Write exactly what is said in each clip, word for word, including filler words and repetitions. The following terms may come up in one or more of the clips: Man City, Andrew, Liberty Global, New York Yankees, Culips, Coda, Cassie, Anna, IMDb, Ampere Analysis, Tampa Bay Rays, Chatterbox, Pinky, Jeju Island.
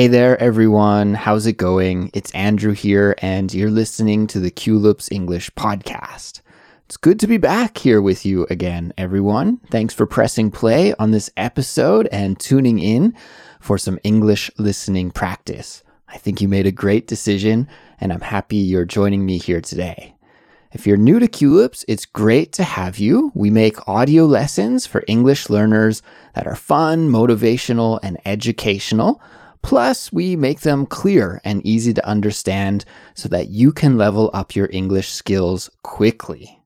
Hey there, everyone. How's it going? It's Andrew here, and you're listening to the Culips English podcast. It's good to be back here with you again, everyone. Thanks for pressing play on this episode and tuning in for some English listening practice. I think you made a great decision, and I'm happy you're joining me here today. If you're new to Culips, it's great to have you. We make audio lessons for English learners that are fun, motivational, and educational. Plus, we make them clear and easy to understand so that you can level up your English skills quickly.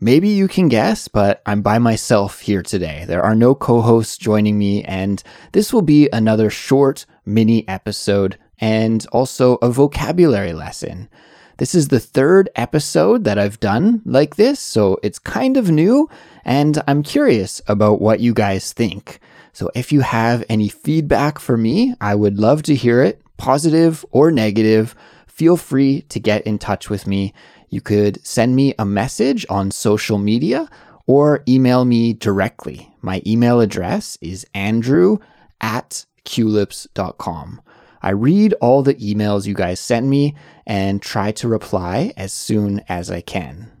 Maybe you can guess, but I'm by myself here today. There are no co-hosts joining me, and this will be another short mini episode and also a vocabulary lesson. This is the third episode that I've done like this, so it's kind of new, and I'm curious about what you guys think. So if you have any feedback for me, I would love to hear it, positive or negative. Feel free to get in touch with me. You could send me a message on social media or email me directly. My email address is andrew at culips dot com. I read all the emails you guys send me and try to reply as soon as I can.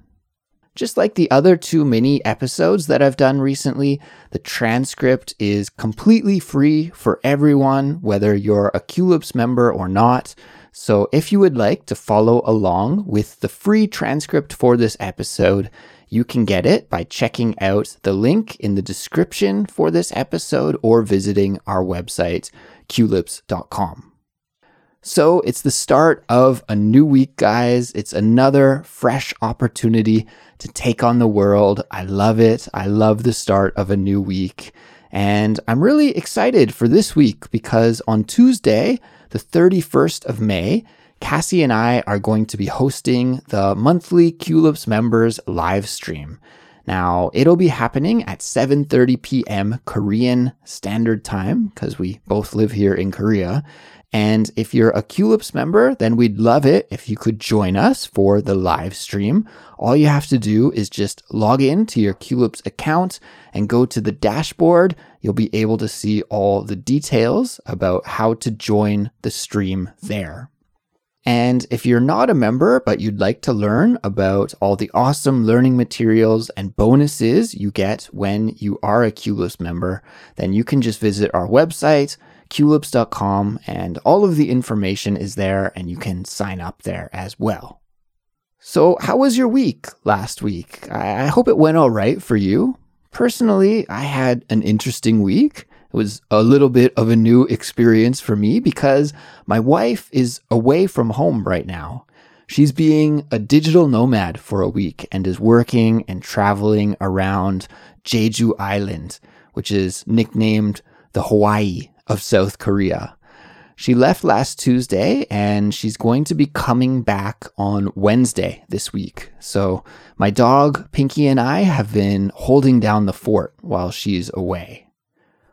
Just like the other two mini episodes that I've done recently, the transcript is completely free for everyone, whether you're a Culips member or not. So if you would like to follow along with the free transcript for this episode, you can get it by checking out the link in the description for this episode or visiting our website, culips dot com. So it's the start of a new week, guys. It's another fresh opportunity to take on the world. I love it. I love the start of a new week. And I'm really excited for this week because on Tuesday, the thirty-first of May, Cassie and I are going to be hosting the monthly Culips members live stream. Now, it'll be happening at seven thirty p.m. Korean Standard Time because we both live here in Korea. And if you're a Culips member, then we'd love it if you could join us for the live stream. All you have to do is just log in to your Culips account and go to the dashboard. You'll be able to see all the details about how to join the stream there. And if you're not a member, but you'd like to learn about all the awesome learning materials and bonuses you get when you are a Culips member, then you can just visit our website, culips dot com, and all of the information is there, and you can sign up there as well. So how was your week last week? I hope it went all right for you. Personally, I had an interesting week. It was a little bit of a new experience for me because my wife is away from home right now. She's being a digital nomad for a week and is working and traveling around Jeju Island, which is nicknamed the Hawaii of South Korea. She left last Tuesday and she's going to be coming back on Wednesday this week. So my dog, Pinky, and I have been holding down the fort while she's away.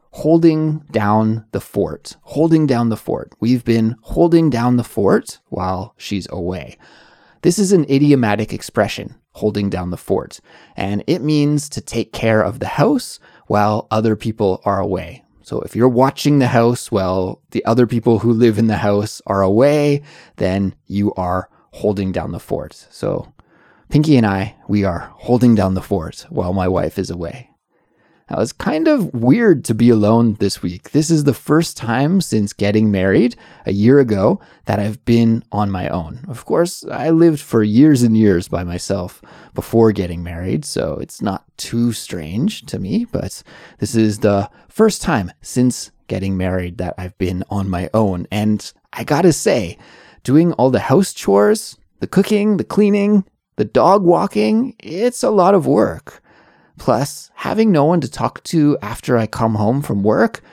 Holding down the fort. Holding down the fort. We've been holding down the fort while she's away. This is an idiomatic expression, holding down the fort, and it means to take care of the house while other people are away. So if you're watching the house while the other people who live in the house are away, then you are holding down the fort. So Pinky and I, we are holding down the fort while my wife is away. Now, it's kind of weird to be alone this week. This is the first time since getting married a year ago that I've been on my own. Of course, I lived for years and years by myself before getting married, so it's not too strange to me, but this is the first time since getting married that I've been on my own. And I gotta say, doing all the house chores, the cooking, the cleaning, the dog walking, it's a lot of work. Plus, having no one to talk to after I come home from work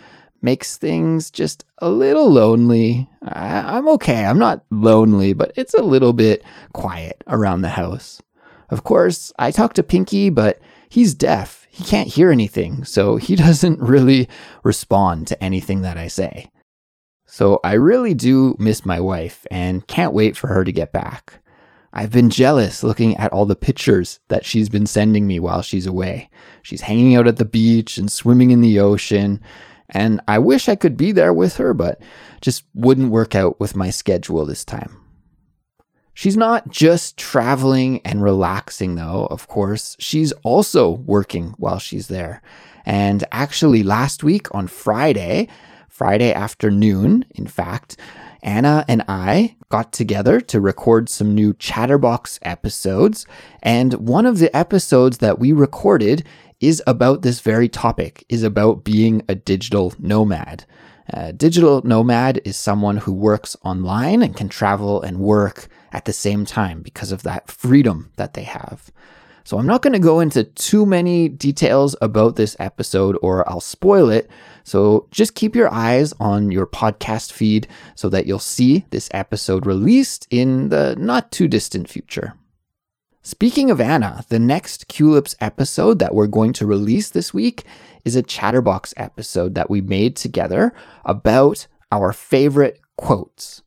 makes things just a little lonely. I- I'm okay. I'm not lonely, but it's a little bit quiet around the house. Of course, I talk to Pinky, but he's deaf. He can't hear anything, so he doesn't really respond to anything that I say. So I really do miss my wife and can't wait for her to get back. I've been jealous looking at all the pictures that she's been sending me while she's away. She's hanging out at the beach and swimming in the ocean, And I wish I could be there with her, but just wouldn't work out with my schedule this time. She's not just traveling and relaxing, though, of course. She's also working while she's there. And actually, last week on Friday, Friday afternoon, in fact, Anna and I got together to record some new Chatterbox episodes. And one of the episodes that we recorded is about this very topic, is about being a digital nomad. A digital nomad is someone who works online and can travel and work at the same time because of that freedom that they have. So I'm not going to go into too many details about this episode or I'll spoil it. So just keep your eyes on your podcast feed so that you'll see this episode released in the not too distant future. Speaking of Anna, the next Culips episode that we're going to release this week is a Chatterbox episode that we made together about our favorite quotes.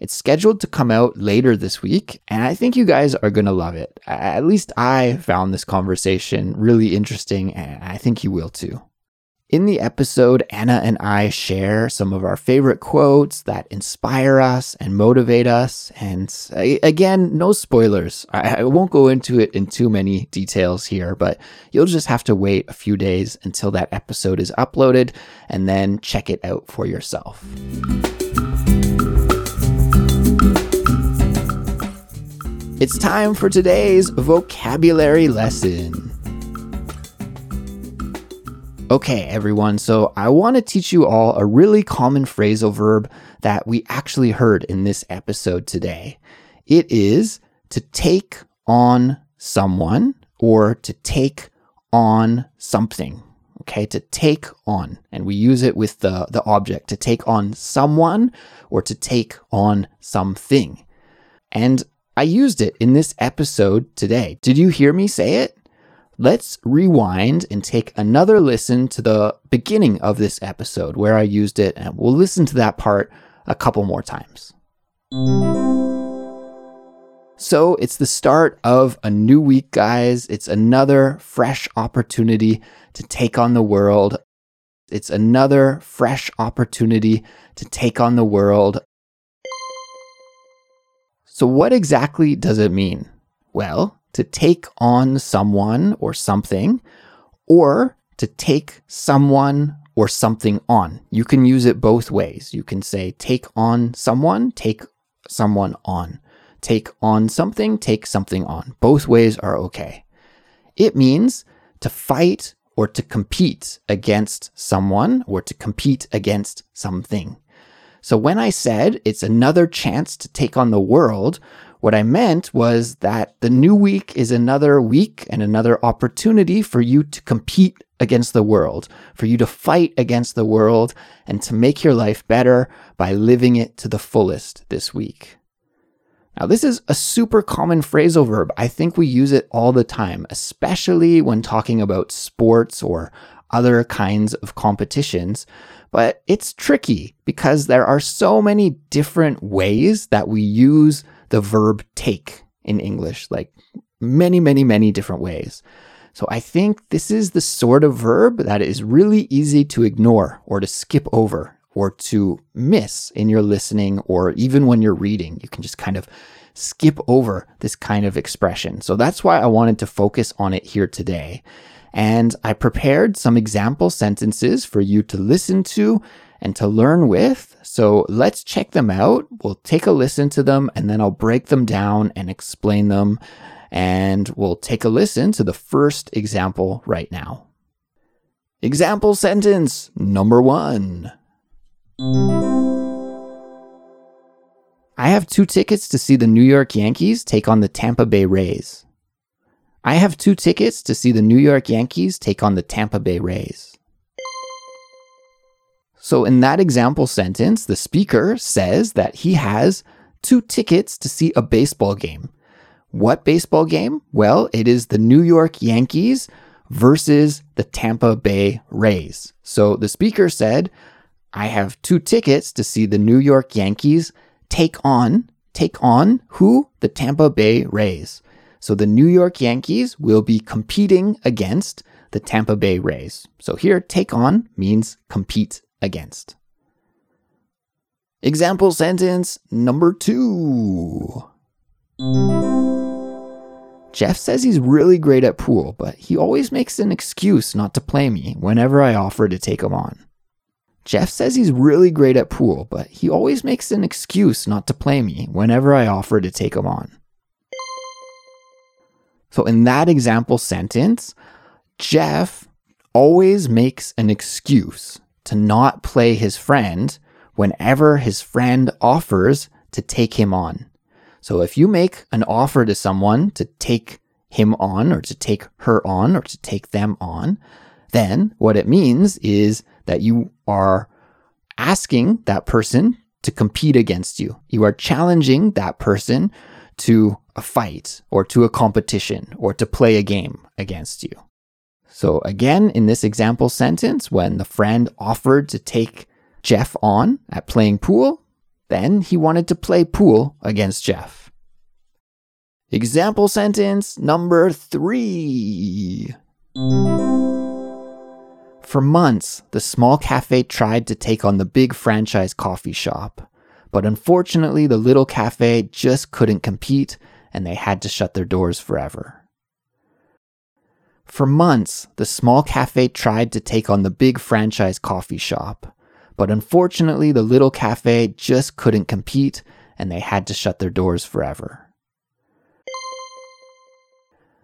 It's scheduled to come out later this week, and I think you guys are going to love it. At least I found this conversation really interesting, and I think you will too. In the episode, Anna and I share some of our favorite quotes that inspire us and motivate us. And again, no spoilers. I won't go into it in too many details here, but you'll just have to wait a few days until that episode is uploaded and then check it out for yourself. It's time for today's vocabulary lesson. Okay, everyone, so I want to teach you all a really common phrasal verb that we actually heard in this episode today. It is to take on someone or to take on something, okay? To take on, and we use it with the, the object, to take on someone or to take on something. And I used it in this episode today. Did you hear me say it? Let's rewind and take another listen to the beginning of this episode where I used it, and we'll listen to that part a couple more times. So it's the start of a new week, guys. It's another fresh opportunity to take on the world. It's another fresh opportunity to take on the world. So what exactly does it mean? Well, to take on someone or something, or to take someone or something on. You can use it both ways. You can say take on someone, take someone on. Take on something, take something on. Both ways are okay. It means to fight or to compete against someone or to compete against something. So when I said it's another chance to take on the world, what I meant was that the new week is another week and another opportunity for you to compete against the world, for you to fight against the world and to make your life better by living it to the fullest this week. Now, this is a super common phrasal verb. I think we use it all the time, especially when talking about sports or other kinds of competitions, but it's tricky because there are so many different ways that we use the verb take in English, like many, many, many different ways. So I think this is the sort of verb that is really easy to ignore or to skip over or to miss in your listening or even when you're reading. You can just kind of skip over this kind of expression. So that's why I wanted to focus on it here today. And I prepared some example sentences for you to listen to and to learn with. So let's check them out. We'll take a listen to them and then I'll break them down and explain them. And we'll take a listen to the first example right now. Example sentence number one. I have two tickets to see the New York Yankees take on the Tampa Bay Rays. I have two tickets to see the New York Yankees take on the Tampa Bay Rays. So in that example sentence, the speaker says that he has two tickets to see a baseball game. What baseball game? Well, it is the New York Yankees versus the Tampa Bay Rays. So the speaker said, I have two tickets to see the New York Yankees take on, take on who? The Tampa Bay Rays. So the New York Yankees will be competing against the Tampa Bay Rays. So here, take on means compete against. Example sentence number two. Jeff says he's really great at pool, but he always makes an excuse not to play me whenever I offer to take him on. Jeff says he's really great at pool, but he always makes an excuse not to play me whenever I offer to take him on. So in that example sentence, Jeff always makes an excuse to not play his friend whenever his friend offers to take him on. So if you make an offer to someone to take him on or to take her on or to take them on, then what it means is that you are asking that person to compete against you. You are challenging that person to a fight or to a competition or to play a game against you. So again, in this example sentence, when the friend offered to take Jeff on at playing pool, then he wanted to play pool against Jeff. Example sentence number three. For months, the small cafe tried to take on the big franchise coffee shop, but unfortunately the little cafe just couldn't compete and they had to shut their doors forever. For months, the small cafe tried to take on the big franchise coffee shop, but unfortunately the little cafe just couldn't compete and they had to shut their doors forever.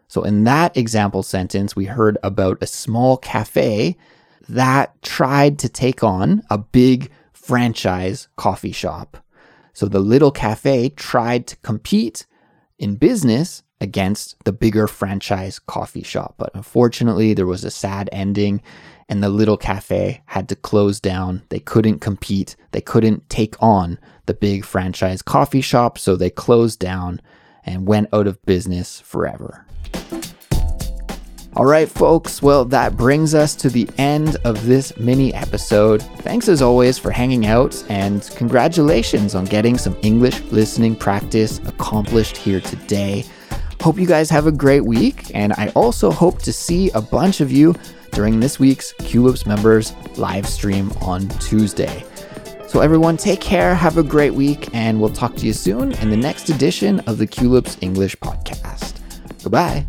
So in that example sentence, we heard about a small cafe that tried to take on a big franchise coffee shop. So the little cafe tried to compete in business against the bigger franchise coffee shop. But unfortunately, there was a sad ending and the little cafe had to close down. They couldn't compete. They couldn't take on the big franchise coffee shop. So they closed down and went out of business forever. All right, folks. Well, that brings us to the end of this mini episode. Thanks as always for hanging out and congratulations on getting some English listening practice accomplished here today. Hope you guys have a great week. And I also hope to see a bunch of you during this week's Culips members live stream on Tuesday. So everyone, take care, have a great week, and we'll talk to you soon in the next edition of the Culips English podcast. Goodbye.